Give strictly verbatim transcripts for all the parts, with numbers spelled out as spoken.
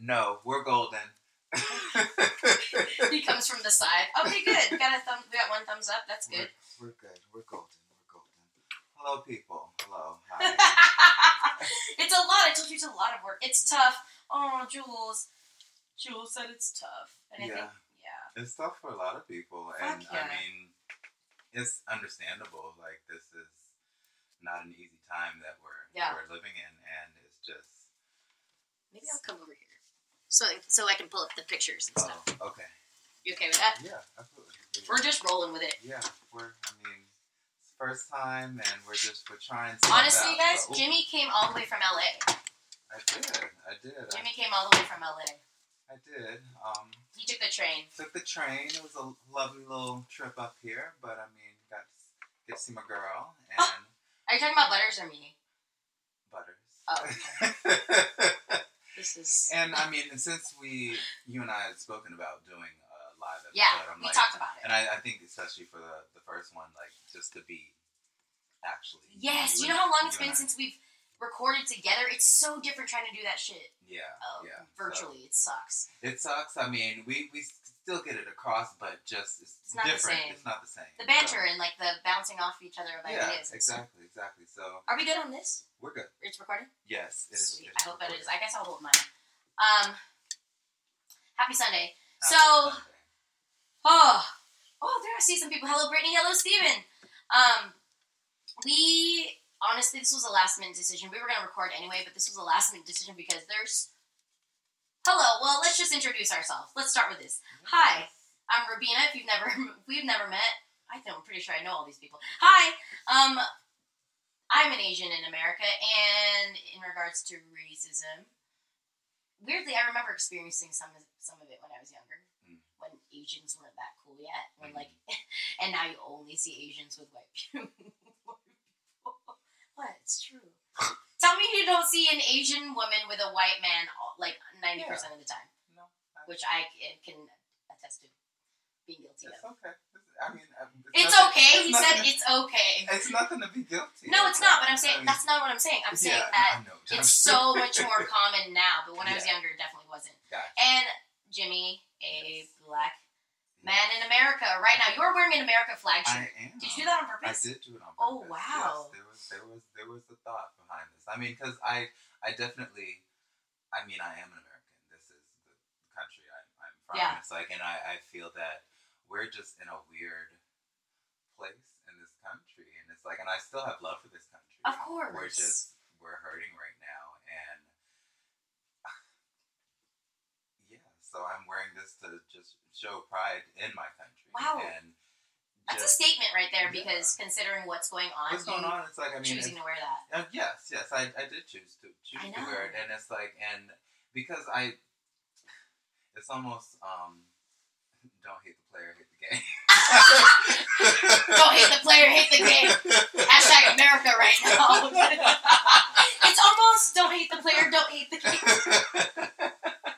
no, we're golden. He comes from the side. Okay, good. We got a thumb. We got one thumbs up. That's good. We're, we're good. We're golden. We're golden. Hello, people. Hello. Hi. It's a lot. I told you it's a lot of work. It's tough. Oh, Jules. Jules said it's tough. And yeah. I think, yeah. It's tough for a lot of people, Fuck and yeah. I mean, it's understandable. Like, this is not an easy time that we're yeah. we're living in, and it's just. Maybe I'll come over here. So, so I can pull up the pictures and stuff. Oh, okay. You okay with that? Yeah, absolutely. We're just rolling with it. Yeah, we're, I mean, it's the first time, and we're just, we're trying to... Honestly, out, guys, but, Jimmy came all the way from L A. I did, I did. Jimmy I, came all the way from L A. I did. Um, he took the train. Took the train. It was a lovely little trip up here, but, I mean, got to get to see my girl, and... Oh, are you talking about Butters or me? Butters. Oh. This is... And I mean, since we, you and I had spoken about doing a live episode, yeah, I'm we like, talked about it. And I, I think especially for the, the first one, like just to be actually. Yes, you, do you know how long it's been I... since we've recorded together? It's so different trying to do that shit. Yeah, um, yeah. Virtually, so, it sucks. It sucks. I mean, we, we still get it across, but just it's, it's not different. The same. It's not the same. The banter so. And like the bouncing off of each other of yeah, ideas. Yeah, exactly, exactly. So are we good on this? We're good. It's recording? Yes. It is. Sweet. It is I hope recorded. That is. I guess I'll hold mine. Um, happy Sunday. Happy so, Sunday. oh, oh, there I see some people. Hello, Brittany. Hello, Steven. Um, we, honestly, this was a last minute decision. We were going to record anyway, but this was a last minute decision because there's, hello, well, let's just introduce ourselves. Let's start with this. Yes. Hi, I'm Rubina. If you've never, we've never met. I think I'm pretty sure I know all these people. Hi, um... I'm an Asian in America, and in regards to racism, weirdly, I remember experiencing some of, some of it when I was younger, mm. when Asians weren't that cool yet, when mm-hmm. like, and now you only see Asians with white people. What? It's true. Tell me you don't see an Asian woman with a white man, like, ninety percent yeah. of the time. No. I Which I can attest to being guilty it's of. It's okay. I mean, it's, it's nothing, okay. It's he said to, it's okay. It's nothing to be guilty. No, it's not. But I'm saying I mean, that's not what I'm saying. I'm saying yeah, that I know, it's so much more common now. But when yeah. I was younger, it definitely wasn't. Gotcha. And Jimmy, a yes. black man yes. in America, right now you're wearing an America flag shirt. I am. Did you do that on purpose? I did do it on purpose. Oh wow! Yes, there was there was there was a thought behind this. I mean, because I I definitely, I mean, I am an American. This is the country I, I'm from. Yeah. It's like, and I, I feel that. We're just in a weird place in this country, and it's like, and I still have love for this country. Of course, we're just we're hurting right now, and yeah. So I'm wearing this to just show pride in my country. Wow, and just, that's a statement right there. Yeah. Because considering what's going on, what's going on, it's like I mean, choosing to wear that. Uh, yes, yes, I, I did choose to choose to wear it, and it's like, and because I, it's almost um. Don't hate the player, hate the game. Don't hate the player, hate the game. Hashtag America right now. It's almost don't hate the player, don't hate the game.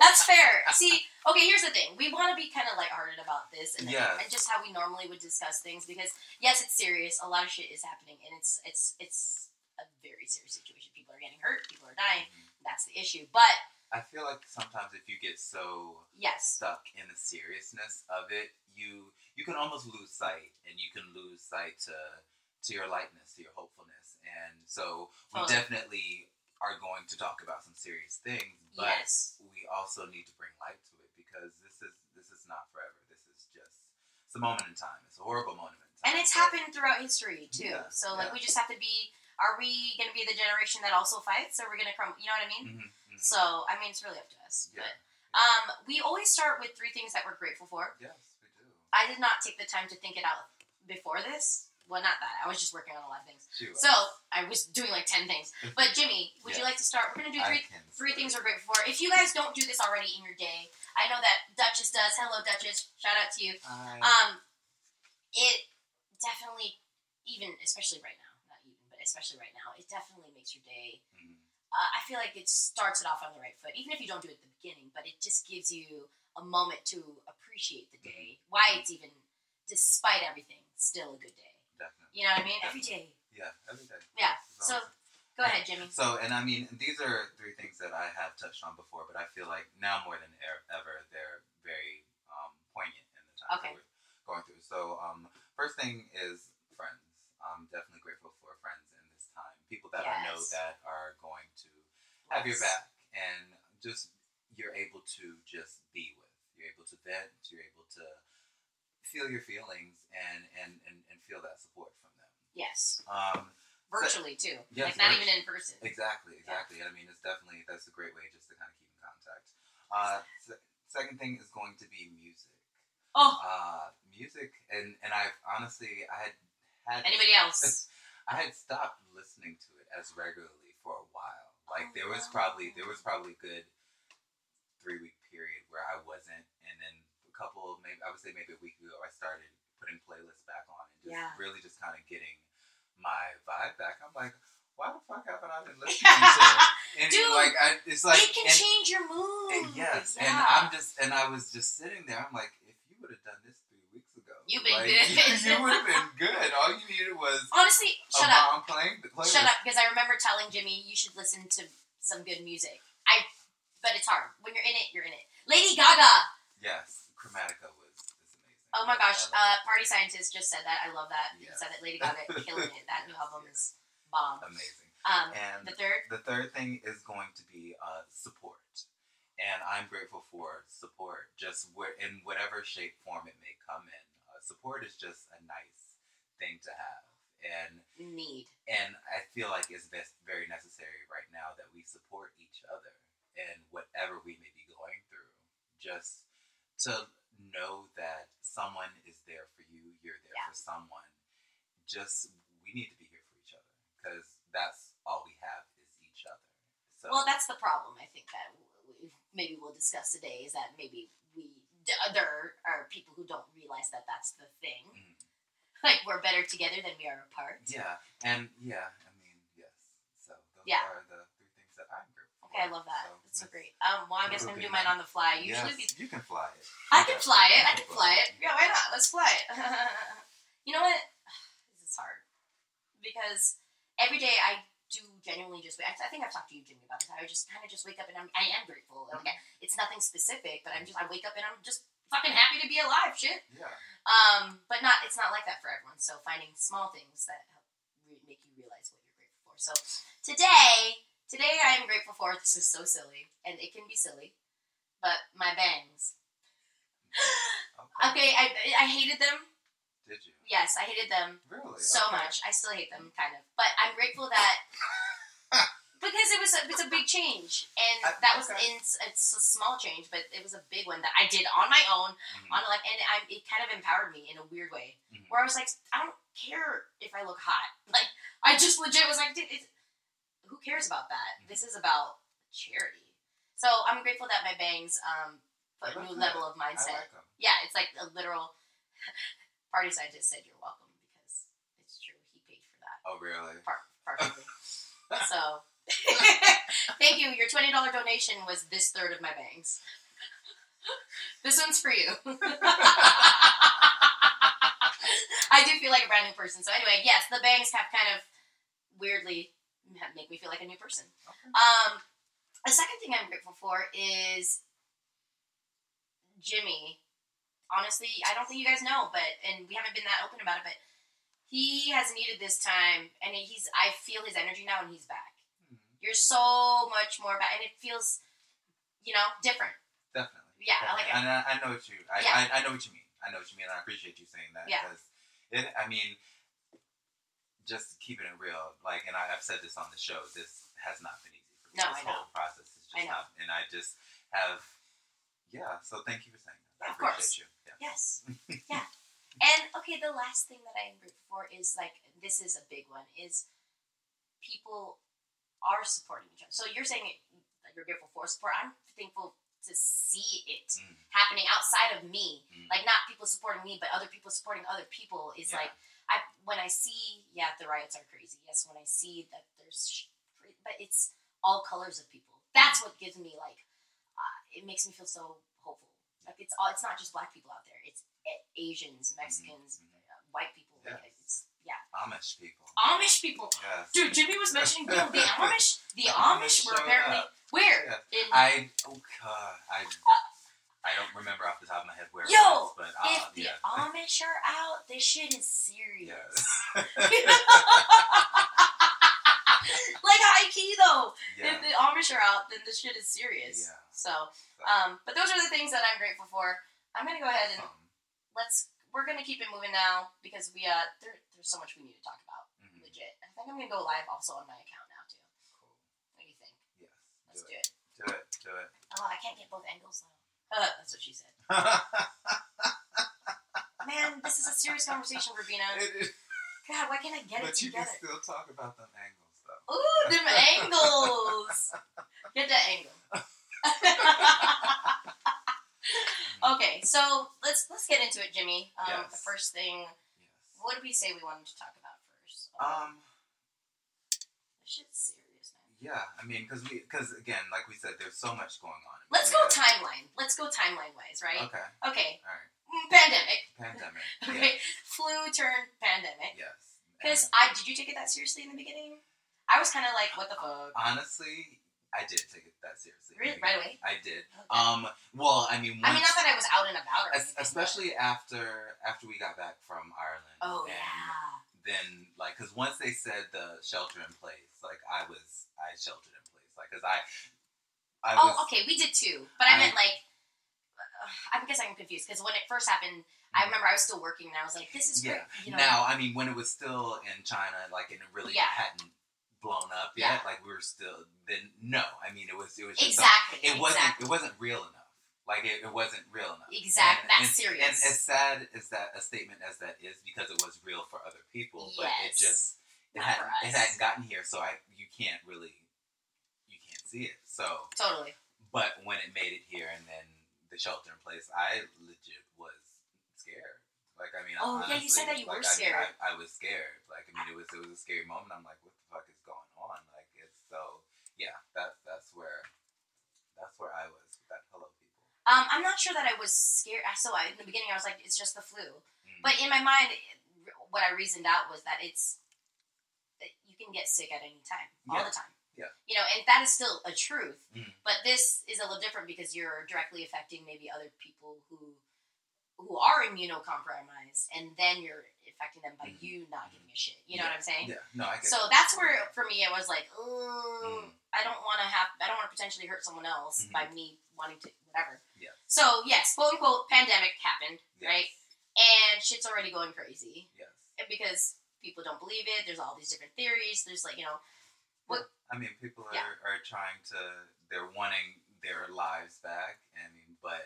That's fair. See, okay, here's the thing. We want to be kind of lighthearted about this and, yes. and just how we normally would discuss things because, yes, it's serious. A lot of shit is happening, and it's it's it's a very serious situation. People are getting hurt. People are dying. Mm-hmm. That's the issue. But... I feel like sometimes if you get so yes. stuck in the seriousness of it, you you can almost lose sight, and you can lose sight to to your lightness, to your hopefulness. And so we totally. definitely are going to talk about some serious things, but yes. we also need to bring light to it because this is this is not forever. This is just it's a moment in time. It's a horrible moment in time. And it's but, happened throughout history too. Yeah, so like yeah. we just have to be are we going to be the generation that also fights or we're going to crumble? You know what I mean? Mm-hmm. So, I mean, it's really up to us. Yeah. But um, we always start with three things that we're grateful for. Yes, we do. I did not take the time to think it out before this. Well, not that. I was just working on a lot of things. So, I was doing like ten things. But, Jimmy, would yes. you like to start? We're going to do three three things we're grateful for. If you guys don't do this already in your day, I know that Duchess does. Hello, Duchess. Shout out to you. Hi. Um, it definitely, even, especially right now, not even, but especially right now, it definitely makes your day. Mm-hmm. Uh, I feel like it starts it off on the right foot, even if you don't do it at the beginning, but it just gives you a moment to appreciate the day, mm-hmm. why it's even, despite everything, still a good day. Definitely. You know what I mean? Definitely. Every day. Yeah, every day. Yeah, so. Awesome. Go ahead, Jimmy. So, and I mean, these are three things that I have touched on before, but I feel like now more than ever, they're very um, poignant in the time okay. that we're going through. So, um, first thing is friends. I'm definitely grateful for friends in this time. People that yes. I know that are going to have yes. your back and just you're able to just be with. You're able to vent. You're able to feel your feelings and, and, and, and feel that support from them. Yes. Um, Virtually, so, too. Yes, like, not virtu- even in person. Exactly, exactly. Yeah. I mean, it's definitely, that's a great way just to kind of keep in contact. Uh, se- second thing is going to be music. Oh. Uh, music, and, and I've honestly, I had... had Anybody else? I had stopped listening to it as regularly for a while. Like, oh, there was wow. probably, there was probably a good three-week period where I wasn't, and then a couple of, maybe I would say maybe a week ago, I started putting playlists back on and just yeah. really just kind of getting my vibe back. I'm like, why the fuck haven't I been listening to it? And dude, like, I, it's like it can and, change your mood. And yes, yeah. and I'm just and I was just sitting there. I'm like, if you would have done this three weeks ago, you've been like, good. You, you would have been good. All you needed was honestly. Shut up. Playing, playing shut with. up, because I remember telling Jimmy you should listen to some good music. I, but it's hard when you're in it. You're in it. Lady Gaga. Yes, Chromatica. Oh my gosh, uh, Party Scientist just said that. I love that. Yes. He said that Lady Gaga killing it. That new album yes. is bomb. Amazing. Um, and the third? The third thing is going to be uh, support. And I'm grateful for support, just where, in whatever shape, form it may come in. Uh, support is just a nice thing to have. And need. And I feel like it's very necessary right now that we support each other in whatever we may be going through. Just to... know that someone is there for you, you're there yeah. for someone. Just, we need to be here for each other, because that's all we have is each other. So, well, that's the problem, I think, that we, maybe we'll discuss today, is that maybe we, there are people who don't realize that that's the thing. Mm-hmm. Like, we're better together than we are apart. Yeah, and yeah, I mean, yes. So, those yeah. are the three things that I'm grateful for. Okay, I love that. So, so great. Um, well, I guess I'm going to do mine on the fly. Usually, yes, you can fly it. I can fly it. I can fly it. Yeah, why not? Let's fly it. You know what? This is hard. Because every day I do genuinely just wait. I, th- I think I've talked to you, Jimmy, about this. I just kind of just wake up and I'm, I am grateful. Like, mm-hmm. It's nothing specific, but I'm just, I wake up and I'm just fucking happy to be alive, shit. Yeah. Um, but not, it's not like that for everyone. So finding small things that help re- make you realize what you're grateful for. So today... Today I am grateful for, this is so silly, and it can be silly, but my bangs. Okay, okay I I hated them. Did you? Yes, I hated them really? so okay. much. I still hate them, kind of. But I'm grateful that, because it was a, it's a big change, and I, that was okay. in, it's a small change, but it was a big one that I did on my own, mm-hmm. on life, and I, it kind of empowered me in a weird way, mm-hmm. where I was like, I don't care if I look hot. Like, I just legit was like, dude, it's... Who cares about that? Mm-hmm. This is about charity. So I'm grateful that my bangs um, put a new that. level of mindset. I like them. Yeah, it's like a literal... Party Scientist said you're welcome, because it's true. He paid for that. Oh, really? Part, partially. So, thank you. Your twenty dollars donation was this third of my bangs. This one's for you. I do feel like a brand new person. So anyway, yes, the bangs have kind of weirdly... make me feel like a new person. Okay. Um, the second thing I'm grateful for is Jimmy. Honestly, I don't think you guys know, but, and we haven't been that open about it, but he has needed this time, and he's, I feel his energy now, and he's back. Mm-hmm. You're so much more back, and it feels, you know, different. Definitely. Yeah. Definitely. Like and I, I know what you, I, yeah. I, I know what you mean. I know what you mean, and I appreciate you saying that. Yeah. Because it, I mean... Just keeping it real, like, and I, I've said this on the show, this has not been easy for me. No, this I know. whole process is just not, and I just have, yeah, so thank you for saying that. Yeah, I appreciate you. Yeah. Yes. Yeah. And, okay, the last thing that I am grateful for is, like, this is a big one, is people are supporting each other. So you're saying it, you're grateful for support. I'm thankful to see it mm. happening outside of me. Mm. Like, not people supporting me, but other people supporting other people is, yeah. like, I, when I see, yeah, the riots are crazy. Yes, when I see that there's, sh- but it's all colors of people. That's what gives me like, uh, it makes me feel so hopeful. Like it's all, it's not just black people out there. It's Asians, Mexicans, mm-hmm. uh, white people. Yes. Like, it's Yeah. Amish people. Amish people. Yes. Dude, Jimmy was mentioning the Amish. The, the Amish, Amish were apparently up. Where? Yeah. In... I oh god I I don't remember off the top of my head where. Yo, it was, but I'll, if the yeah. Amish are out, this shit is serious. Yes. Like high key though. Yeah. If the Amish are out, then this shit is serious. Yeah. So, um, but those are the things that I'm grateful for. I'm gonna go ahead and um, let's. We're gonna keep it moving now because we uh there, there's so much we need to talk about. Mm-hmm. Legit, I think I'm gonna go live also on my account now too. Cool. What do you think? Yes. Let's do, do it. it. Do it. Do it. Oh, I can't get both angles though. Uh, that's what she said. Man, this is a serious conversation, Rubina. It is. God, why can't I get but it together? But you can still talk about them angles though. Ooh, them angles. Get that angle. Okay, so let's let's get into it, Jimmy. Um, yes. The first thing, yes. What did we say we wanted to talk about first? Um, um this shit's serious, man. Yeah, I mean, because we, because again, like we said, there's so much going on. Let's go timeline. Let's go timeline wise, right? Okay. Okay. All right. Pandemic. Pandemic. Okay. Yes. Flu turned pandemic. Yes. Because I did you take it that seriously in the beginning? I was kind of like, what the fuck? Honestly. I did take it that seriously. Really? Right away? I did. Okay. Um, well, I mean... Once, I mean, not that I was out and about or anything. Especially after after we got back from Ireland. Oh, and yeah. Then, like, because once they said the shelter in place, like, I was... I sheltered in place. Like, because I... I was, oh, okay. We did, too. But I, I meant, like... I guess I'm confused. Because when it first happened, yeah. I remember I was still working, and I was like, this is yeah. great. You know? Now, I mean, when it was still in China, like, and it really yeah. hadn't... blown up yet, yeah. like we were still then no I mean it was it was just exactly it exactly. wasn't it wasn't real enough like it, it wasn't real enough exactly and, that's and, serious and as sad as that a statement as that is because it was real for other people yes. but it just it hadn't, it hadn't gotten here so I you can't really you can't see it so totally but when it made it here and then the shelter in place I legit was scared. Like, I mean, oh, honestly, yeah, you said that you like, were scared. I, mean, I, I was scared. Like, I mean, it was it was a scary moment. I'm like, what the fuck is going on? Like, it's so, yeah, that, that's where that's where I was with that hello people. Um, I'm not sure that I was scared. So I, in the beginning, I was like, it's just the flu. Mm-hmm. But in my mind, what I reasoned out was that it's, that you can get sick at any time, yeah. all the time. Yeah. You know, and that is still a truth. Mm-hmm. But this is a little different because you're directly affecting maybe other people who... who are immunocompromised, and then you're affecting them by mm-hmm. you not giving a shit. You know yeah. what I'm saying? Yeah. No, I get it. So that's where, for me, it was like, oh, mm. I don't want to have, I don't want to potentially hurt someone else mm-hmm. by me wanting to, whatever. Yeah. So, yes, quote unquote, pandemic happened, yes. right? And shit's already going crazy. Yes. And because people don't believe it, there's all these different theories, there's like, you know, what... I mean, people are, yeah. are trying to, they're wanting their lives back, I mean, but...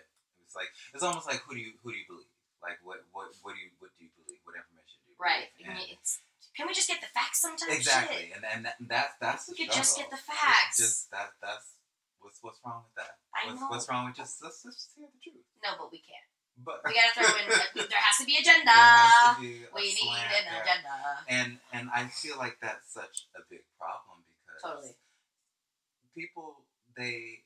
like it's almost like who do you who do you believe? Like what what, what do you what do you believe? What information do you believe? Right. And it's, can we just get the facts sometimes? Exactly. Shit. And and that, that's that's we the could struggle. Just get the facts. It's just that that's what's what's wrong with that? I what's, know. What's wrong with just let's just hear the truth? No, but we can't. But we gotta throw in like, there has to be agenda. There has to be a we need an there. agenda. And and I feel like that's such a big problem because totally. people they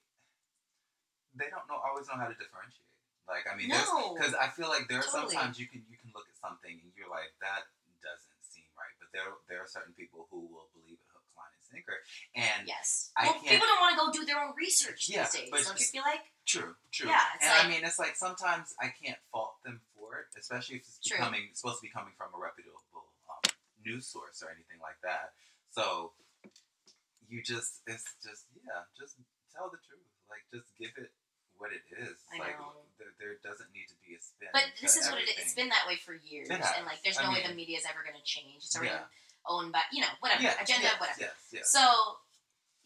they don't know always know how to differentiate. Like, I mean, because no. I feel like there are totally. sometimes you can you can look at something and you're like, that doesn't seem right. But there there are certain people who will believe it hook, line, and sinker. And yes. I well, can't, people don't want to go do their own research yeah, these days, but don't you feel like? True, true. Yeah, and like, I mean, it's like sometimes I can't fault them for it, especially if it's becoming, supposed to be coming from a reputable um, news source or anything like that. So you just, it's just, yeah, just tell the truth. Like, just give it. What it is, I like there, there doesn't need to be a spin. But this is what it is. It's been that way for years, yeah. and like there's no I mean, way the media is ever going to change. It's already yeah. owned by you know whatever yes, agenda, yes, whatever. Yes, yes. So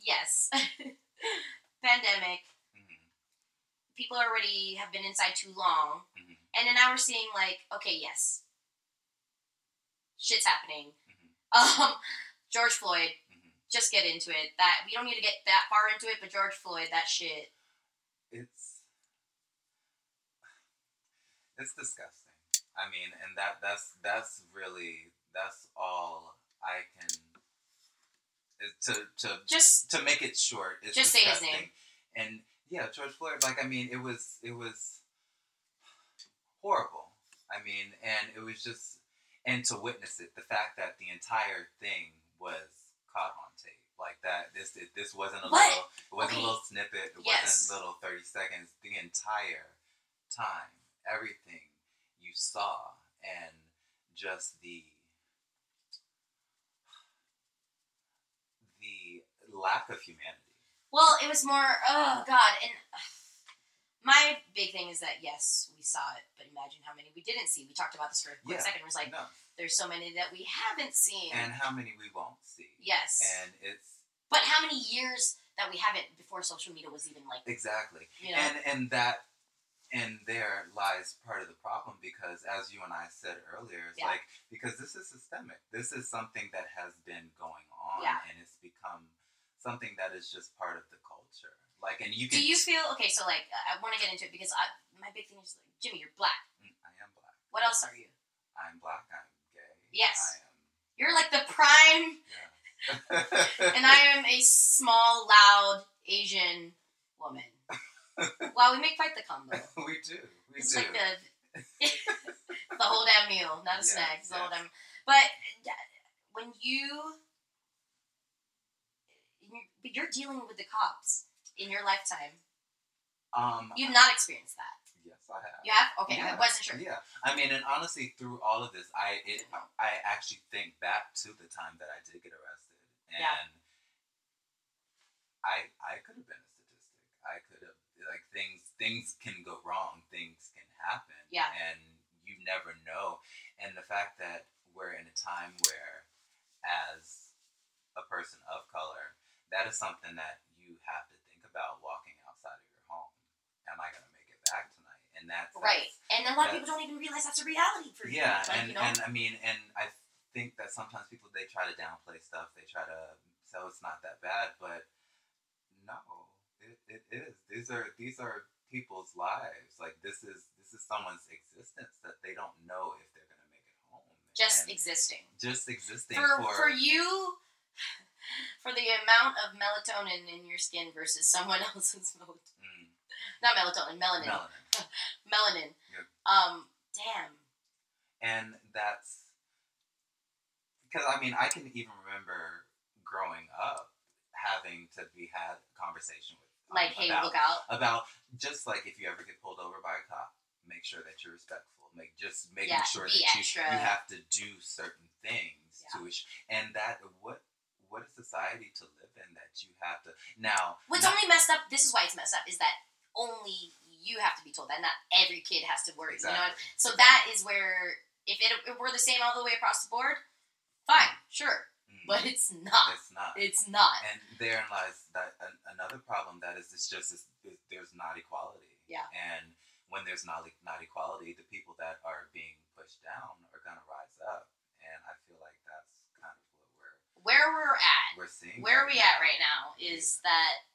yes, pandemic. Mm-hmm. People already have been inside too long, mm-hmm. and then now we're seeing like okay, yes, shit's happening. Mm-hmm. Um, George Floyd, mm-hmm. just get into it. That we don't need to get that far into it, but George Floyd, that shit. It's it's disgusting. I mean, and that that's that's really that's all I can to to just to make it short. It's just disgusting. Say his name. And yeah, George Floyd. Like I mean, it was it was horrible. I mean, and it was just and to witness it, the fact that the entire thing was caught on tape. Like that, this it, this wasn't a what? little, it wasn't okay. a little snippet, it yes. wasn't little thirty seconds. The entire time, everything you saw, and just the the lack of humanity. Well, it was more. Oh God! And my big thing is that yes, we saw it, but imagine how many we didn't see. We talked about this for a quick yeah, second. It was like, no. There's so many that we haven't seen, and how many we won't see. Yes, and it's. But how many years that we haven't before social media was even like exactly, you know? and and that, and there lies part of the problem because as you and I said earlier, it's yeah. like because this is systemic. This is something that has been going on, yeah. and it's become something that is just part of the culture. Like, and you can. Do you feel okay? So, like, I want to get into it because I, my big thing is like, Jimmy, you're black. I am black. What else are you? I'm black. I'm gay. Yes. I am... You're like the prime. Yeah. And I am a small, loud Asian woman. Wow, we make fight the combo. We do. We it's do. Like the, the whole damn meal, not a yes, snack. It's yes. the whole damn. But when you, you're dealing with the cops in your lifetime. Um, you've not experienced that. Yes, I have. You have? Okay, yeah. I wasn't sure. Yeah, I mean, and honestly, through all of this, I it I actually think back to the time that I did get arrested. And yeah. I I could have been a statistic. I could have, like, things things can go wrong. Things can happen. Yeah. And you never know. And the fact that we're in a time where, as a person of color, that is something that you have to think about walking outside of your home. Am I going to make it back tonight? And that's... Right. That's, and a lot of people don't even realize that's a reality for you. Yeah. Like, and, you know? and, I mean, and I think that sometimes people, they try to downplay stuff, they try to so it's not that bad, but no, it, it is. These are these are people's lives. Like this is this is someone's existence that they don't know if they're gonna make it home. Just and existing. Just existing for, for for you for the amount of melatonin in your skin versus someone else's melatonin. Mm. Not melatonin, melanin. Melanin. Melanin. Yep. Um, damn. And that's because, I mean, I can even remember growing up having to be had a conversation with um, like, hey, about, look out. About just like if you ever get pulled over by a cop, make sure that you're respectful. Make Just making yeah, sure that you, you have to do certain things. Yeah. to And that, what what is society to live in that you have to, now. What's not, only messed up, this is why it's messed up, is that only you have to be told that. Not every kid has to worry. Exactly. You know? So exactly. that is where, if it, if we're the same all the way across the board, fine, sure, mm. but it's not. It's not. It's not. And therein lies that uh, another problem that is it's just it's, it's, there's not equality. Yeah. And when there's not not equality, the people that are being pushed down are gonna rise up. And I feel like that's kind of what we're where we're at. We're seeing where right we now. at right now is yeah. that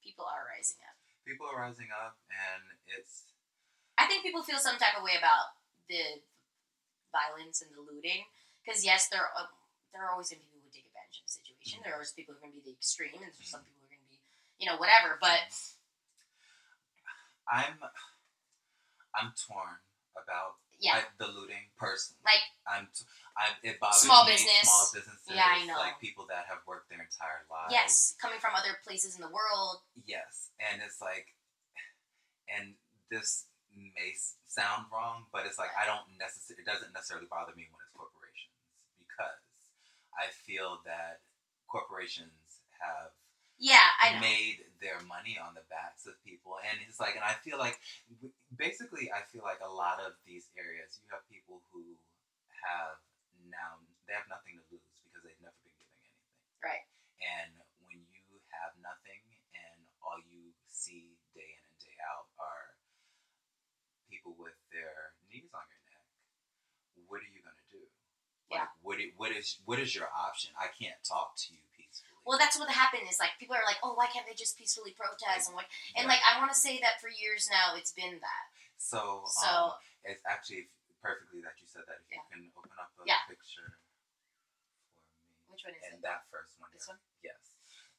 people are rising up. People are rising up, and it's. I think people feel some type of way about the violence and the looting. Because, yes, there are, there are always going to be people who take advantage of the situation. Mm-hmm. There are always people who are going to be the extreme, and there's mm-hmm. some people who are going to be, you know, whatever. But I'm I'm torn about yeah. like, the looting personally. Like, I'm, t- I'm it bothers small me, business. Small businesses. Yeah, I know. Like, people that have worked their entire lives. Yes, coming from other places in the world. Yes, and it's like, and this may sound wrong, but it's like, I don't necessarily, it doesn't necessarily bother me when it's corporate. Because I feel that corporations have yeah, I know. made their money on the backs of people. And it's like, and I feel like, basically, I feel like a lot of these areas, you have people who have now, they have nothing to lose because they've never been giving anything. Right. And when you have nothing and all you see day in and day out are people with their knees on your neck, what are you going to do? Like, yeah. what, it, what is what is your option? I can't talk to you peacefully. Well, that's what happened is, like, people are like, oh, why can't they just peacefully protest? And, like, and yeah. like I want to say that for years now, it's been that. So, so um, it's actually perfectly that you said that. If yeah. you can open up a yeah. picture for me. Which one is and it? And that first one. This yeah. one? Yes.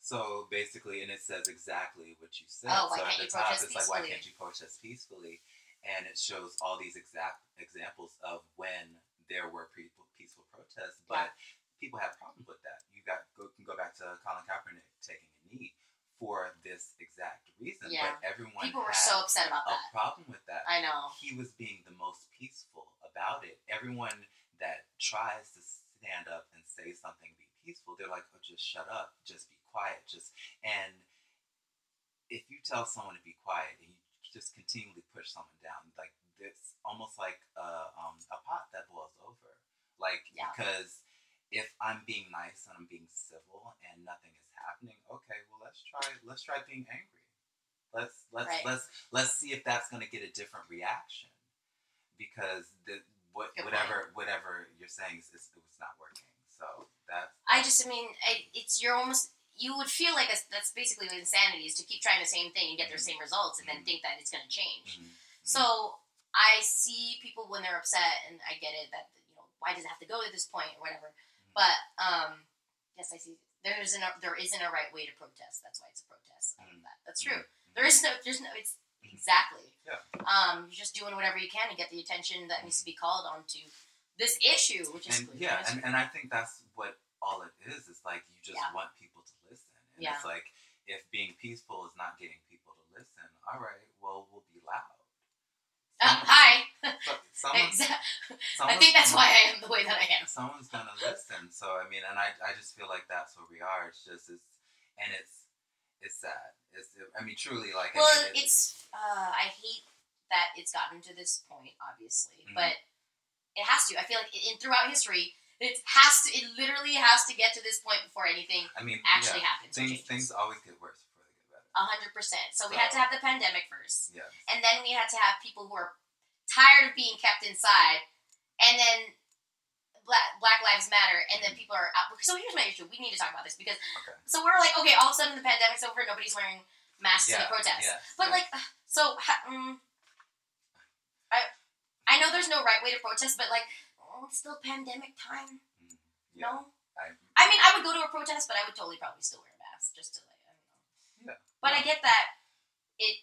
So, basically, and it says exactly what you said. Oh, why so can't at the you top, protest it's peacefully? Like, why can't you protest peacefully? And it shows all these exact examples of when there were peaceful protests, but yeah. people have problems with that. You got go, can go back to Colin Kaepernick taking a knee for this exact reason, yeah. but everyone people were so upset about a that. Problem with that. I know he was being the most peaceful about it. Everyone that tries to stand up and say something, be peaceful, they're like, "Oh, just shut up, just be quiet." Just and if you tell someone to be quiet and you just continually push someone down, like it's almost like a, um, a pot that boils over. Like yeah. because if I'm being nice and I'm being civil and nothing is happening, okay, well let's try let's try being angry. Let's let's right. let's let's see if that's going to get a different reaction because the. What, whatever whatever you're saying is it's, it's not working. So that's, that's I just I mean I, it's you're almost you would feel like a, that's basically what insanity is, to keep trying the same thing and get mm-hmm. their same results and mm-hmm. then think that it's going to change. Mm-hmm. So I see people when they're upset, and I get it that you know why does it have to go to this point or whatever. Mm-hmm. But um, yes, I see there isn't a, there isn't a right way to protest. That's why it's a protest. Mm-hmm. That that's true. Mm-hmm. There is no there's no it's. Exactly. Yeah. Um, you're just doing whatever you can to get the attention that needs to be called on to this issue, which is and, yeah, and, and I think that's what all it is. It's like you just yeah. want people to listen, and yeah. it's like if being peaceful is not getting people to listen, all right, well we'll be loud. Someone, uh, hi. Someone, exactly. I think that's why I am the way that I am. Someone's gonna listen. So I mean, and I I just feel like that's where we are. It's just it's and it's it's sad. It's, I mean, truly, like... Well, I mean, it's... it's uh, I hate that it's gotten to this point, obviously, mm-hmm. but it has to. I feel like in throughout history, it has to... It literally has to get to this point before anything I mean, actually yeah, happens. Things, things always get worse before they get better. A hundred percent. So we had to have the pandemic first. Yeah. And then we had to have people who are tired of being kept inside, and then Black, Black Lives Matter, and then people are out. So here's my issue. We need to talk about this because, okay. so we're like, okay, all of a sudden the pandemic's over, nobody's wearing masks yeah, in the protests. Yeah, but yeah. like, so um, I, I know there's no right way to protest, but like, oh, it's still pandemic time. Yeah, no, I, I mean, I would go to a protest, but I would totally probably still wear a mask just to like, I don't know. Yeah, but yeah. I get that it.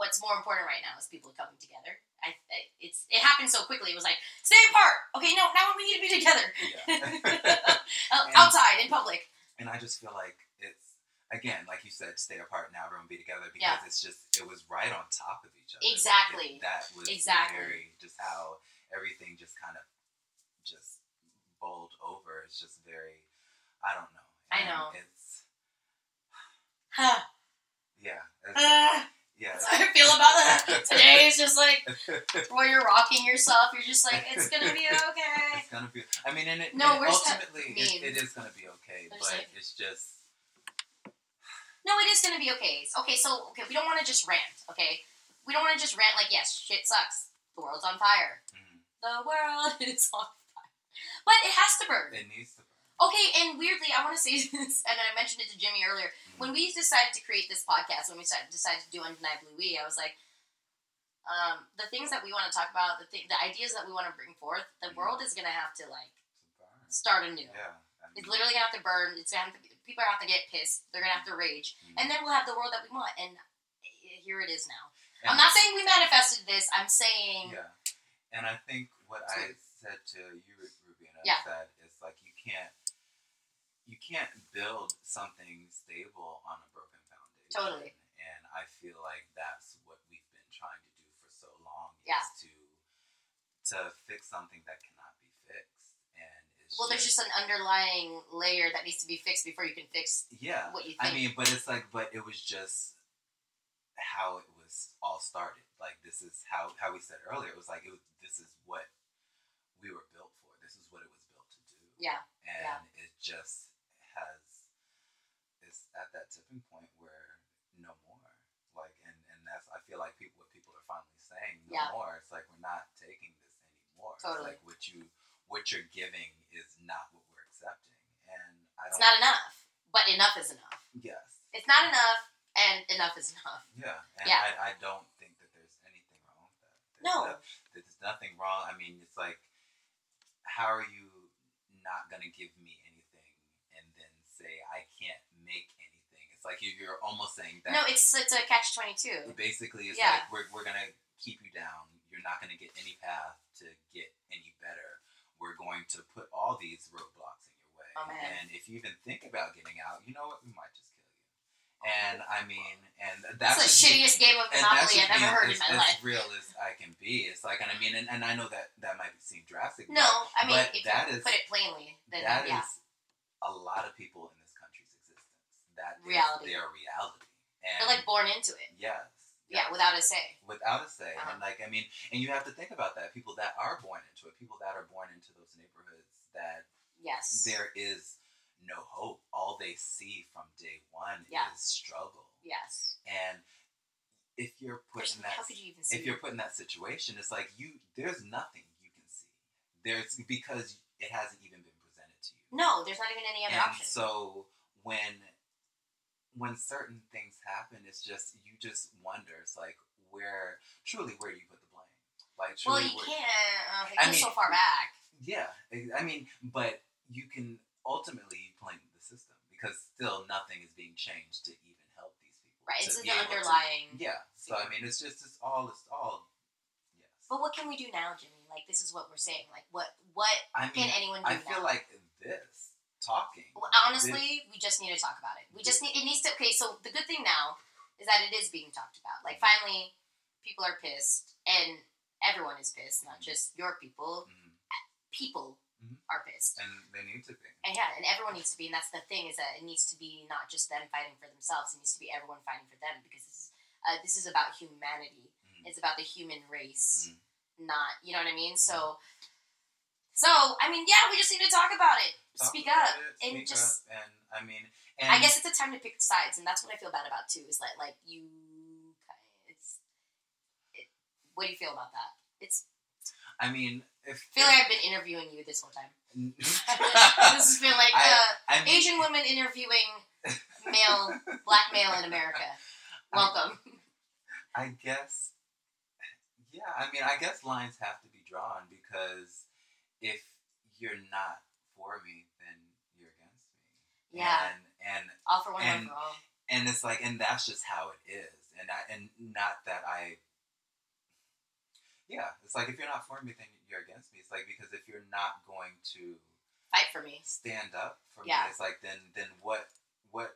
What's more important right now is people coming together. I, I it's it happened so quickly. It was like stay apart. Okay, no, now we need to be together. Yeah. and, outside in public. And I just feel like it's again, like you said, stay apart. Now everyone be together because yeah. it's just it was right on top of each other. Exactly. Like it, that was exactly very, just how everything just kind of just bowled over. It's just very, I don't know. And I know. It's huh. yeah. It's, uh. Yeah. That's how I feel about that. Today is just like, where you're rocking yourself, you're just like, it's gonna be okay. It's gonna be, I mean, and it, no, and we're ultimately, it, it is gonna be okay, we're but just like, it's just... No, it is gonna be okay. Okay, so, okay, we don't want to just rant, okay? We don't want to just rant like, yes, shit sucks. The world's on fire. Mm-hmm. The world is on fire. But it has to burn. It needs to burn. Okay, and weirdly, I want to say this, and I mentioned it to Jimmy earlier. When we decided to create this podcast, when we started, decided to do Undeniably We, I was like, um, the things that we want to talk about, the th- the ideas that we want to bring forth, the yeah. world is going to have to, like, start anew. Yeah, I mean, it's literally going to have to burn. It's gonna have to be, people are going to have to get pissed. They're going to have to rage. Mm-hmm. And then we'll have the world that we want. And here it is now. And I'm not saying we manifested this. I'm saying... Yeah. And I think what I said to you, Rubina, yeah. said is, like, you can't You can't build something stable on a broken foundation. Totally. And I feel like that's what we've been trying to do for so long yeah. is to to fix something that cannot be fixed. And it's well, just, there's just an underlying layer that needs to be fixed before you can fix yeah. what you think. I mean, but it's like, but it was just how it was all started. Like, this is how, how we said earlier. It was like, it was, this is what we were built for. This is what it was built to do. Yeah. And yeah. it just... It's at that tipping point where no more, like, and, and that's I feel like people what people are finally saying no yeah. more. It's like we're not taking this anymore. Totally. It's like what you what you're giving is not what we're accepting, and I don't. It's not enough, but enough is enough. Yes. It's not enough, and enough is enough. Yeah, and yeah. I, I don't think that there's anything wrong with that. There's no, no there's nothing wrong. I mean, it's like, how are you not gonna give me anything? Say I can't make anything. It's like you're almost saying that. No, it's it's a catch twenty-two. Basically, it's yeah. like we're we're gonna keep you down. You're not gonna get any path to get any better. We're going to put all these roadblocks in your way. Oh, and if you even think about getting out, you know what? We might just kill you. And I mean, and that's the shittiest game of Monopoly I've ever heard in my life. As real as I can be. It's like, and I mean, and, and I know that that might seem drastic. No, but, I mean, but if that you is, put it plainly, then that yeah. is a lot of people in this country's existence. That reality. Is their reality. And they're like born into it. Yes. yes. Yeah, without a say. Without a say, uh-huh. and like I mean, and you have to think about that. People that are born into it, people that are born into those neighborhoods, that yes, there is. no hope. All they see from day one yeah. is struggle. Yes. And if you're put in that, how could you even see if you're put in that situation, it's like you. There's nothing you can see. There's because it hasn't even been presented to you. No, there's not even any other and option. So when when certain things happen, it's just you just wonder. It's like where truly where do you put the blame? Like truly, well, you where, can't. Uh, it goes I mean, so far back. Yeah, I mean, but you can. Ultimately, you blame the system because still nothing is being changed to even help these people. Right, it's the underlying. To, yeah, so I mean, it's just it's all it's all. Yes. But what can we do now, Jimmy? Like this is what we're saying. Like what what I mean, can anyone do? I feel now? like this talking. Well, honestly, this, we just need to talk about it. We just need it needs to. Okay, so the good thing now is that it is being talked about. Like mm-hmm. finally, people are pissed, and everyone is pissed, not mm-hmm. just your people. Mm-hmm. People. Mm-hmm. Are pissed. And they need to be. And yeah, and everyone needs to be, and that's the thing, is that it needs to be not just them fighting for themselves, it needs to be everyone fighting for them, because this is, uh, this is about humanity. Mm-hmm. It's about the human race, mm-hmm. not, you know what I mean? So, so, I mean, yeah, we just need to talk about it. Talk speak about up. It, and speak just, up, and I mean, and I guess it's a time to pick sides, and that's what I feel bad about, too, is that, like, you, it's, it, what do you feel about that? It's, I mean, if I feel like I've been interviewing you this whole time. This has been like I, uh, I mean, Asian women interviewing male, black male in America. Welcome. I, I guess, yeah, I mean, I guess lines have to be drawn because if you're not for me, then you're against me. Yeah. And, and, all for one, and, one for all. And it's like, and that's just how it is. And I, and not that I... Yeah, it's like if you're not for me, then you're against me. It's like because if you're not going to fight for me, stand up for yeah. me, it's like then then what what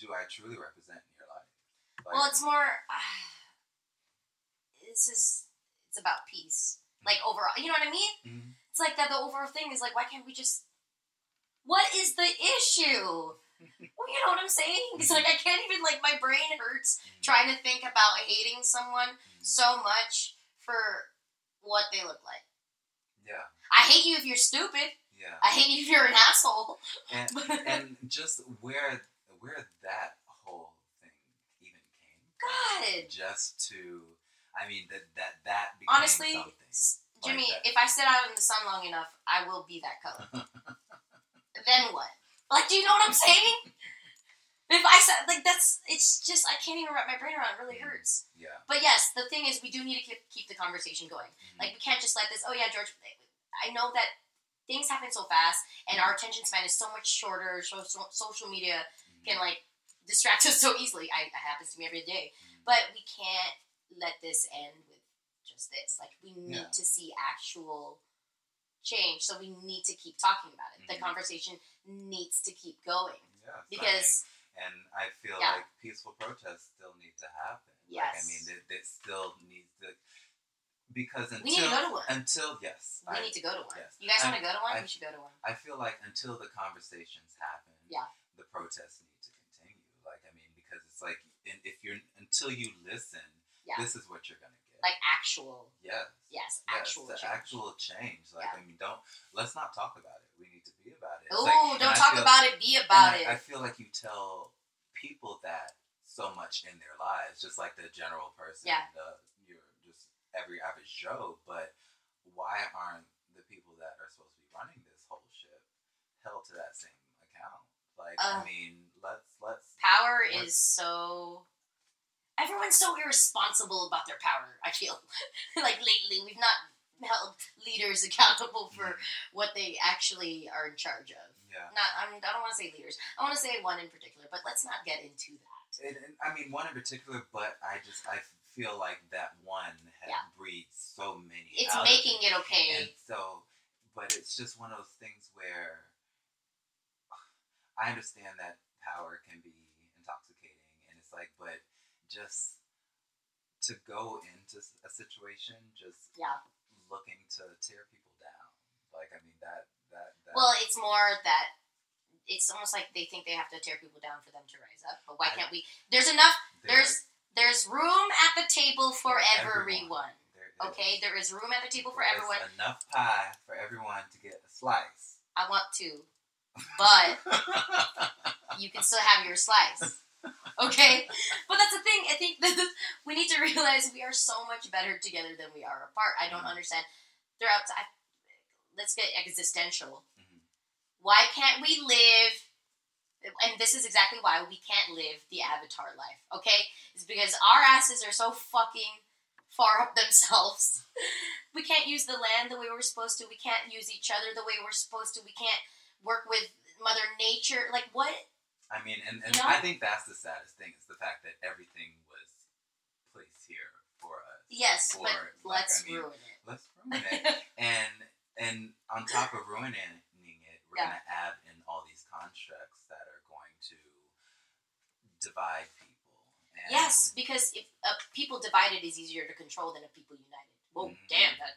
do I truly represent in your life? Like, well, it's more. Uh, this is it's about peace, mm-hmm. like overall. You know what I mean? Mm-hmm. It's like that. The overall thing is like, why can't we just? What is the issue? Well, you know what I'm saying? It's like I can't even like my brain hurts mm-hmm. trying to think about hating someone mm-hmm. so much. For what they look like. Yeah. I hate you if you're stupid. Yeah. I hate you if you're an asshole. And, and just where where that whole thing even came. God. Just to, I mean, that that, that became honestly, something. Honestly, Jimmy, like if I sit out in the sun long enough, I will be that color. Then what? Like, do you know what I'm saying? If I said, like, that's, it's just, I can't even wrap my brain around, it really hurts. Yeah. But yes, the thing is, we do need to keep, keep the conversation going. Mm-hmm. Like, we can't just let this, oh yeah, George, I know that things happen so fast, and mm-hmm. our attention span is so much shorter, so, so, social media mm-hmm. can, like, distract us so easily. I, it happens to me every day. Mm-hmm. But we can't let this end with just this. Like, we need yeah. to see actual change, so we need to keep talking about it. Mm-hmm. The conversation needs to keep going. Yeah, because... I mean, And I feel yeah. like peaceful protests still need to happen. Yes. Like, I mean, it, it still needs to... Because until... We need to go to one. Until, yes. We I, need to go to one. Yes. You guys want to go to one? I, we should go to one. I feel like until the conversations happen, yeah. the protests need to continue. Like, I mean, because it's like, if you're... Until you listen, yeah. this is what you're going to get. Like, actual... Yes. Yes, actual yes, the change. actual change. Like, yeah. I mean, don't... Let's not talk about it. We need to be about it. Ooh, like, don't talk feel, about it, be about it. I, I feel like you tell people that so much in their lives, just like the general person, yeah. the, you're just every average Joe, but why aren't the people that are supposed to be running this whole ship held to that same account? Like, uh, I mean, let's... let's power let's, is so... Everyone's so irresponsible about their power, I feel. Like, lately, we've not... held leaders accountable for mm. what they actually are in charge of. Yeah. Not, I, mean, I don't want to say leaders. I want to say one in particular, but let's not get into that. And, and, I mean, one in particular, but I just, I feel like that one has yeah. breeds so many. It's out making of it. it okay. And so, but it's just one of those things where I understand that power can be intoxicating, and it's like, but just to go into a situation, just yeah. looking to tear people down. Like, I mean, that, that, that. Well, it's more that it's almost like they think they have to tear people down for them to rise up. But why I, can't we? There's enough. There, there's there's room at the table for, for everyone. everyone. There okay, there is room at the table for everyone. Enough pie for everyone to get a slice. I want to, but you can still have your slice. Okay, but that's the thing. I think that this, we need to realize we are so much better together than we are apart. I don't mm-hmm. understand. Throughout, I, let's get existential. Mm-hmm. Why can't we live? And this is exactly why we can't live the Avatar life. Okay, it's because our asses are so fucking far up themselves. We can't use the land the way we're supposed to. We can't use each other the way we're supposed to. We can't work with Mother Nature. Like what? I mean, and, and you know? I think that's the saddest thing, is the fact that everything was placed here for us. Yes, for, but like, let's I mean, ruin it. Let's ruin it. and and on top of ruining it, we're yeah. going to add in all these constructs that are going to divide people. And yes, because if a people divided is easier to control than a people united. Whoa, mm-hmm. damn that.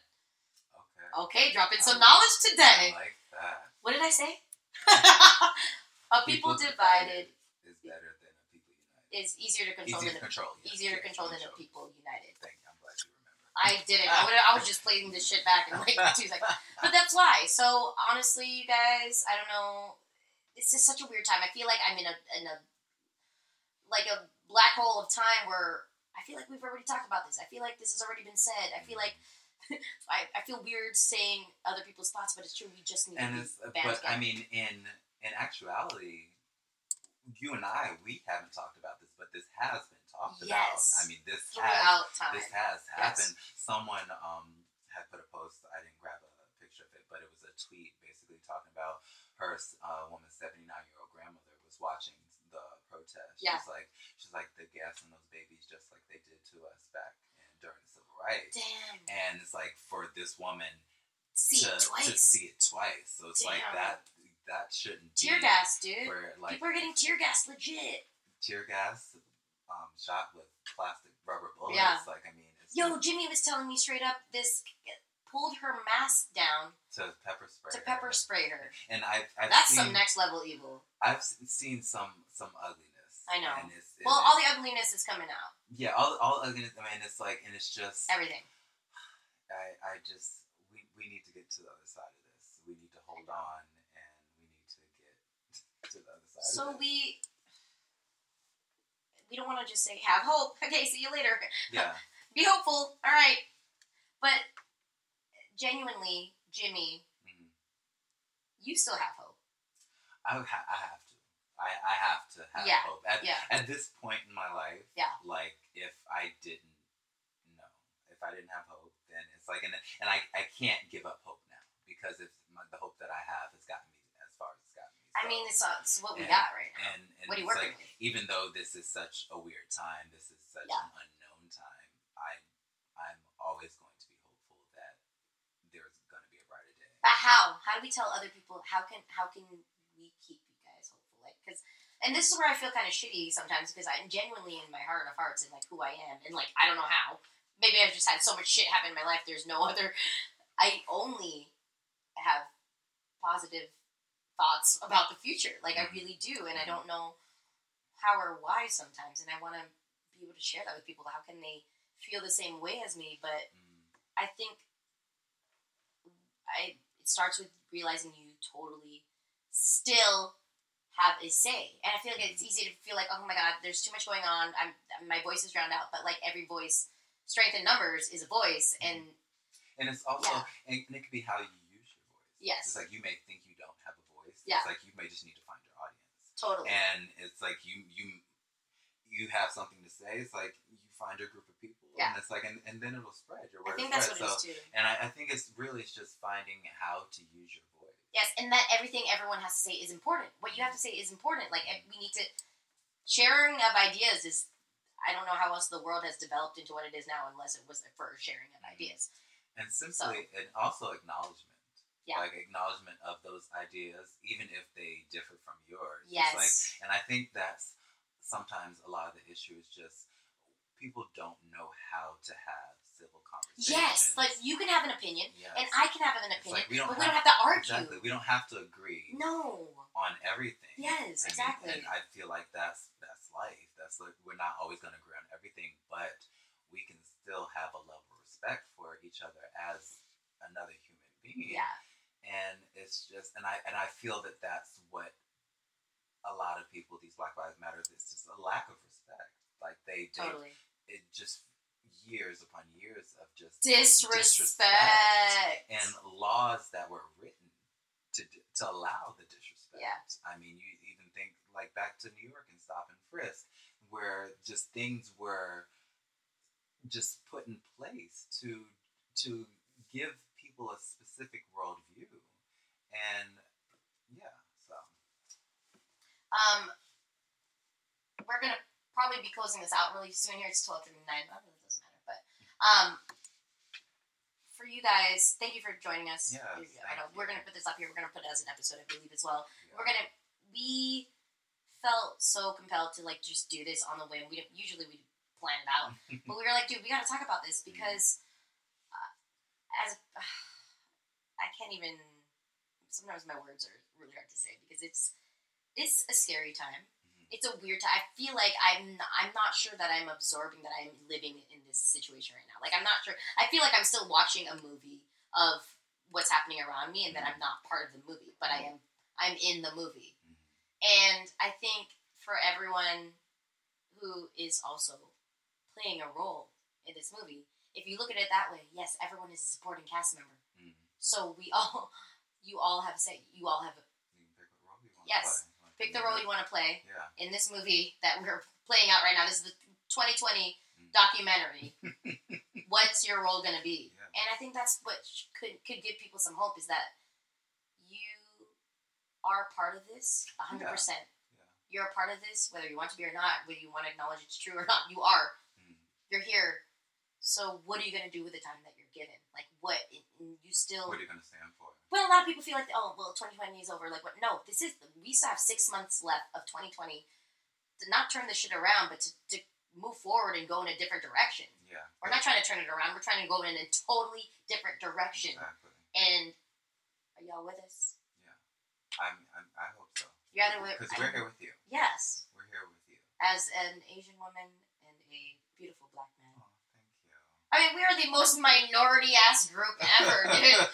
Okay. Okay, dropping some I knowledge like, today. I like that. What did I say? A people, people divided, divided is better than a people united. Is easier to control easier than a control, yes, easier yes, to control yes, than control. a people united. Thank you. I'm glad you remember. I didn't. I, would, I was just playing this shit back in like two seconds. But that's why. So honestly, you guys, I don't know. It's just such a weird time. I feel like I'm in a in a like a black hole of time where I feel like we've already talked about this. I feel like this has already been said. I feel like. I, I feel weird saying other people's thoughts, but it's true. We just need and to be back. But again. I mean, in. In actuality, you and I, we haven't talked about this, but this has been talked yes. about. I mean, this has, this has happened. Yes. Someone um, had put a post, I didn't grab a picture of it, but it was a tweet basically talking about her uh, woman's seventy-nine-year-old grandmother was watching the protest. Yeah. She's like, she's like, they're gassing those babies just like they did to us back in, during the Civil Rights. Damn. And it's like, for this woman see to, to see it twice. So it's Damn. like that. That shouldn't be. Tear gas, dude. Where, like, people are getting tear gas, legit. Tear gas, um, shot with plastic rubber bullets. Yeah. Like, I mean, it's yo, just... Jimmy was telling me straight up, this pulled her mask down to pepper spray. To pepper her. spray her. And I've, I've that's seen, some next level evil. I've seen some some ugliness. I know. And it's, and well, all the ugliness is coming out. Yeah, all all ugliness. I mean, it's like, and it's just everything. I I just we we need to get to the other side of this. We need to hold on. So we we don't want to just say have hope. Okay, see you later. Yeah. Be hopeful. All right. But genuinely, Jimmy, mm-hmm. you still have hope. I ha- I have to. I, I have to have yeah. hope. At, yeah. at this point in my life, yeah. like if I didn't know, if I didn't have hope, then it's like, and, and I, I can't give up hope now, because if my, the hope that I have has gotten me. So, I mean, it's, uh, it's what we and, got right now. And, and what are you working like, with? Even though this is such a weird time, this is such yeah. an unknown time, I, I'm always going to be hopeful that there's going to be a brighter day. But how? How do we tell other people, how can how can we keep you guys hopeful? Like, cause, and this is where I feel kind of shitty sometimes, because I'm genuinely in my heart of hearts and like who I am. And like, I don't know how. Maybe I've just had so much shit happen in my life. There's no other. I only have positive thoughts about the future, like mm-hmm. I really do, and mm-hmm. I don't know how or why sometimes, and I want to be able to share that with people. How can they feel the same way as me? But mm-hmm. I think I it starts with realizing you totally still have a say, and I feel like mm-hmm. it's easy to feel like, oh my God, there's too much going on. I'm my voice is drowned out, but like every voice, strength in numbers is a voice, mm-hmm. and and it's also yeah. and it could be how you use your voice. Yes, it's like you may think you don't have. A Yeah. It's like you may just need to find your audience. Totally. And it's like you you you have something to say. It's like you find your group of people. Yeah. And it's like and, and then it'll spread. Your word I think that's spread. What so, it is too. And I, I think it's really it's just finding how to use your voice. Yes, and that everything everyone has to say is important. What you have to say is important. Like we need to sharing of ideas is I don't know how else the world has developed into what it is now unless it was for sharing of mm-hmm. ideas. And simply, so, and also acknowledgement. Yeah. Like, acknowledgement of those ideas, even if they differ from yours. Yes. Like, and I think that's sometimes a lot of the issue is just people don't know how to have civil conversations. Yes, like, you can have an opinion, yes. and I can have an opinion, like we but have, we don't have to argue. Exactly. We don't have to agree. No. On everything. Yes, I exactly. mean, and I feel like that's that's life. That's like, we're not always going to agree on everything, but we can still have a level of respect for each other as another human being. Yeah. And it's just, and I and I feel that that's what a lot of people, these Black Lives Matter, it's just a lack of respect. Like they did, totally. It just years upon years of just disrespect. disrespect and laws that were written to to allow the disrespect. Yeah. I mean, you even think like back to New York and stop and frisk, where just things were just put in place to to give people a specific worldview, and yeah. Um, we're going to probably be closing this out really soon here. It's twelve thirty-nine. Well, it doesn't matter. But um, for you guys, thank you for joining us. Yes, I know we're going to put this up here. We're going to put it as an episode, I believe, as well. Yeah. We're going to, we felt so compelled to, like, just do this on the whim. We didn't, usually we plan it out. But we were like, dude, we got to talk about this because uh, as, uh, I can't even, sometimes my words are really hard to say because it's, it's a scary time. Mm-hmm. It's a weird time. I feel like I'm I'm not sure that I'm absorbing that I'm living in this situation right now. Like, I'm not sure. I feel like I'm still watching a movie of what's happening around me and mm-hmm. that I'm not part of the movie, but I am I'm in the movie. Mm-hmm. And I think for everyone who is also playing a role in this movie, if you look at it that way, yes, everyone is a supporting cast member. Mm-hmm. So we all, you all have say, you all have, you can pick what role you want yes. to play. Pick the role you want to play yeah. in this movie that we're playing out right now. This is the twenty twenty mm. documentary. What's your role going to be? Yeah. And I think that's what could could give people some hope is that you are part of this one hundred percent. Yeah. Yeah. You're a part of this, whether you want to be or not, whether you want to acknowledge it's true or not. You are. Mm. You're here. So what are you going to do with the time that you're given? Like, what? You still... What are you going to stand for? Well, a lot of people feel like, oh, well, twenty twenty is over. Like, what? No, this is, we still have six months left of twenty twenty to not turn this shit around, but to, to move forward and go in a different direction. Yeah. We're yeah. not trying to turn it around. We're trying to go in a totally different direction. Exactly. And are y'all with us? Yeah. I'm, I'm, I hope so. You're either with... Because we're here with you. Yes. We're here with you. As an Asian woman and a beautiful Black man. Oh, thank you. I mean, we are the most minority-ass group ever, dude.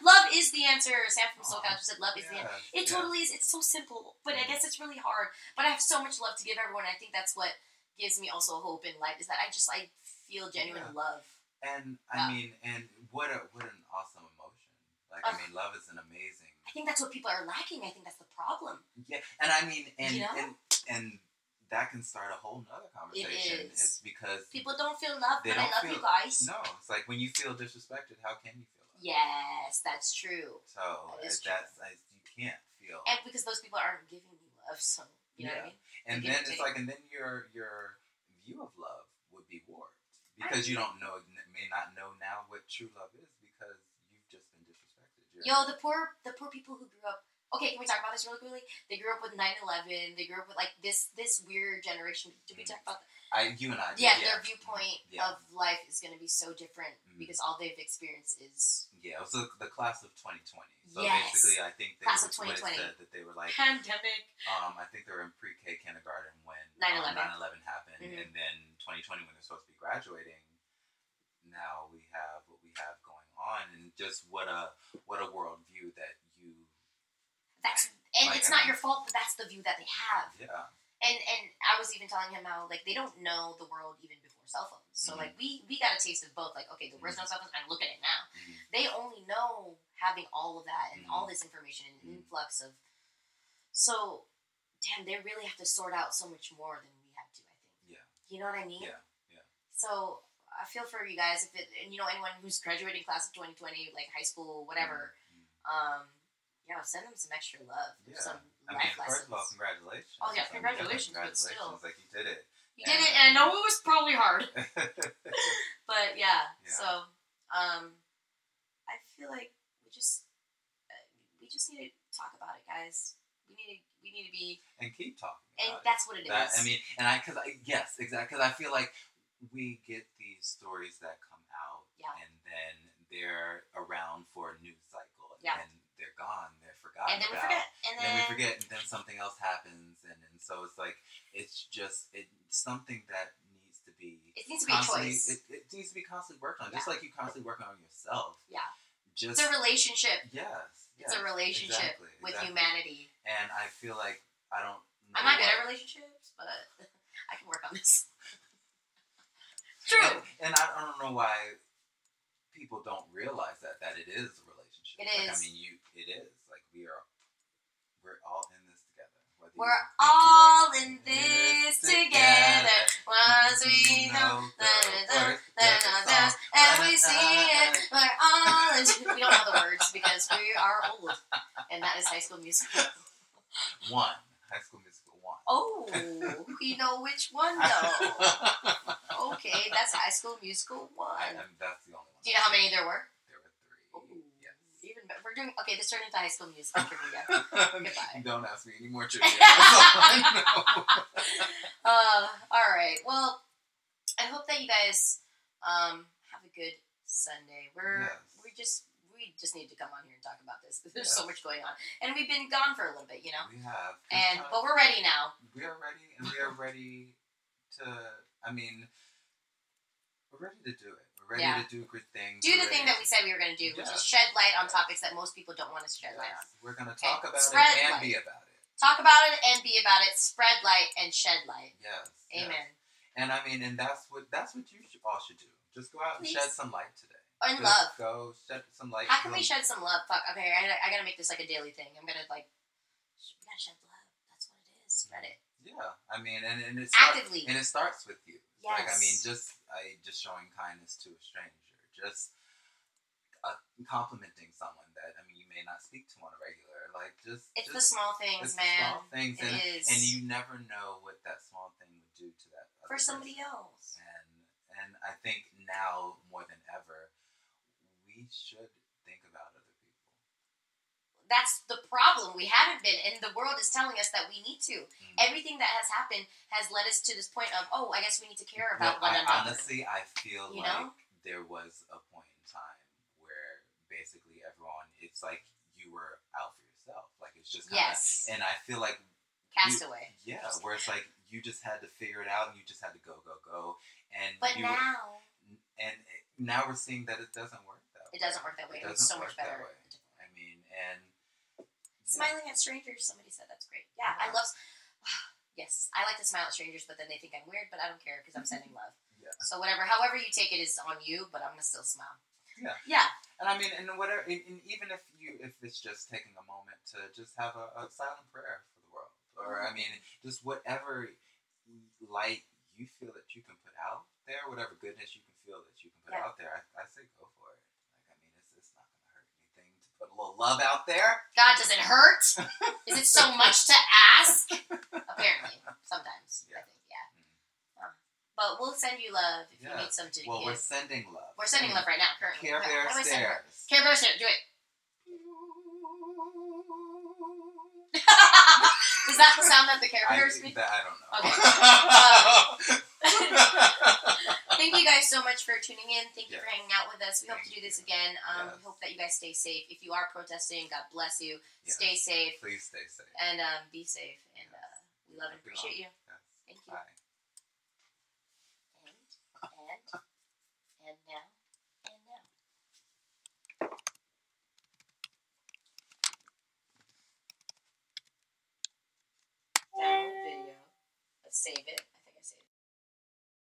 Love is the answer. Sam from SoCal just said love is yeah, the answer. It yeah. totally is. It's so simple, but I guess it's really hard. But I have so much love to give everyone. I think that's what gives me also hope in life is that I just, I feel genuine yeah. love. And I wow. mean, and what a, what an awesome emotion. Like, uh, I mean, love is an amazing. I think that's what people are lacking. I think that's the problem. Yeah. And I mean, and, you know? and, and that can start a whole nother conversation. It is. It's because people don't feel loved, but I love feel, you guys. No, it's like when you feel disrespected, how can you feel? Yes, that's true. So that is true. That's I, you can't feel, and because those people aren't giving you love, so you know yeah. what I mean. And They're then it's like, and then your your view of love would be warped because you don't know, may not know now what true love is because you've just been disrespected. You're Yo, the poor the poor people who grew up. Okay, can we talk about this really quickly? They grew up with nine eleven. They grew up with like this this weird generation. Did we mm-hmm. talk about that? I, you and I. Yeah, yeah. Their viewpoint yeah. of life is going to be so different mm. because all they've experienced is... Yeah, it was the, the class of twenty twenty. So yes. basically, I think they class were, of twenty twenty. Said that they were like... Pandemic. Um, I think they were in pre-K kindergarten when nine eleven um, happened. Mm-hmm. And then twenty twenty, when they're supposed to be graduating, now we have what we have going on. And just what a what a worldview that you... That's And like, it's not I mean, your fault, but that's the view that they have. Yeah. And and I was even telling him how, like, they don't know the world even before cell phones. So, mm-hmm. like, we, we got a taste of both. Like, okay, there was no cell phones, and look at it now. Mm-hmm. They only know having all of that and mm-hmm. all this information and mm-hmm. influx of... So, damn, they really have to sort out so much more than we have to, I think. Yeah. You know what I mean? Yeah, yeah. So, I feel for you guys, if it, and, you know, anyone who's graduating class of twenty twenty, like, high school, whatever, mm-hmm. um, yeah, send them some extra love. Yeah. Some I mean, first of all, congratulations. Oh, yeah, congratulations, I mean, congratulations, but still. Like, you did it. You yeah. did it, and I know it was probably hard. But, yeah, yeah. So, um, I feel like we just, uh, we just need to talk about it, guys. We need to, we need to be... And keep talking about And it. That's what it that, is. I mean, and I, cause I, yes, exactly, because I feel like we get these stories that come out, yeah. and then they're around for a news cycle, and yeah. then they're gone, they're forgotten and then about. We forget. And then, then we forget, and then something else happens, and, and so it's like, it's just, it's something that needs to be... It needs to be a choice. It, it needs to be constantly worked on, yeah. just like you constantly work on yourself. Yeah. Just, it's a relationship. Yes. It's yes, a relationship exactly, with exactly. humanity. And I feel like I don't know... I'm not good at relationships, but I can work on this. True. And, and I don't know why people don't realize that, that it is a relationship. It like, is. I mean, you. It is. Like, we are... We're all in this together. Whether we're all in this together. together. Once we know that there's no doubt, and we see it, we're all in... We don't know the words because we are old. And that is High School Musical. One. High School Musical one. Oh, we know which one, though. Okay, that's High School Musical one. I, I mean, that's the only one. Do you know how many there were? There were three. Ooh. Yes. Even better. We're doing, okay, this turned into High School Musical trivia. Goodbye. Don't ask me any more trivia. uh, all right. Well, I hope that you guys um, have a good Sunday. We're yes. we just... We just need to come on here and talk about this. There's yes. so much going on. And we've been gone for a little bit, you know? We have. And, but we're ready now. We are ready, and we are ready to, I mean, we're ready to do it. We're ready yeah. to do good things. Do the thing to, that we said we were going to do, yes. which is shed light on yes. topics that most people don't want to shed yes. light on. We're going to talk okay. about Spread it and light. Be about it. Talk about it and be about it. Spread light and shed light. Yes. Amen. Yes. And, I mean, and that's what that's what you all should do. Just go out Please. And shed some light today. And love. Go shed some light. How can we shed some love? Fuck. Okay, I, I gotta make this like a daily thing. I'm gonna like, we gotta shed love. That's what it is. Spread it. Yeah, I mean, and, and it starts, actively, and it starts with you. Yes. Like I mean, just I just showing kindness to a stranger, just uh, complimenting someone that I mean you may not speak to on a regular. Like just it's just, the small things, it's man. The small things, it and, is. And you never know what that small thing would do to that other for somebody person. Else. And and I think now more than ever. We should think about other people. That's the problem. We haven't been, and the world is telling us that we need to. Mm-hmm. Everything that has happened has led us to this point of, oh, I guess we need to care about well, one I, another. Honestly, I feel you like know? There was a point in time where basically everyone, it's like you were out for yourself. Like it's just kind yes. of, and I feel like Castaway. You, yeah, where it's like you just had to figure it out, and you just had to go, go, go, and but you, now, and it, now we're seeing that it doesn't work. It doesn't work that way. It it's so much better. I mean, and... Yeah. Smiling at strangers, somebody said that's great. Yeah, yeah. I love... Yes, I like to smile at strangers, but then they think I'm weird, but I don't care because I'm sending love. Yeah. So whatever, however you take it is on you, but I'm going to still smile. Yeah. Yeah. And I mean, and whatever, and, and even if you, if it's just taking a moment to just have a, a silent prayer for the world, or I mean, just whatever light you feel that you can put out there, whatever goodness you can feel that you can put yeah. out there, I, I say go for it. Put a little love out there. God, does it hurt? Is it so much to ask? Apparently. Sometimes. Yeah. I think, yeah. Mm-hmm. Um, but we'll send you love if yeah. you need some to Well, give. We're sending love. We're sending mm-hmm. love right now, currently. Care Bear right, Stairs. Care Bear Stairs. Do it. Is that the sound that the Care Bears make? I don't know. Okay. um, Thank you guys so much for tuning in. Thank you yes. for hanging out with us. We Thank hope to do this you. Again. Um, yes. We hope that you guys stay safe. If you are protesting, God bless you. Yes. Stay safe. Please stay safe. And um, be safe. And yes. uh, we love and appreciate you. Yes. Thank you. Bye. And, and, and now, and now. Download video. Let's save it.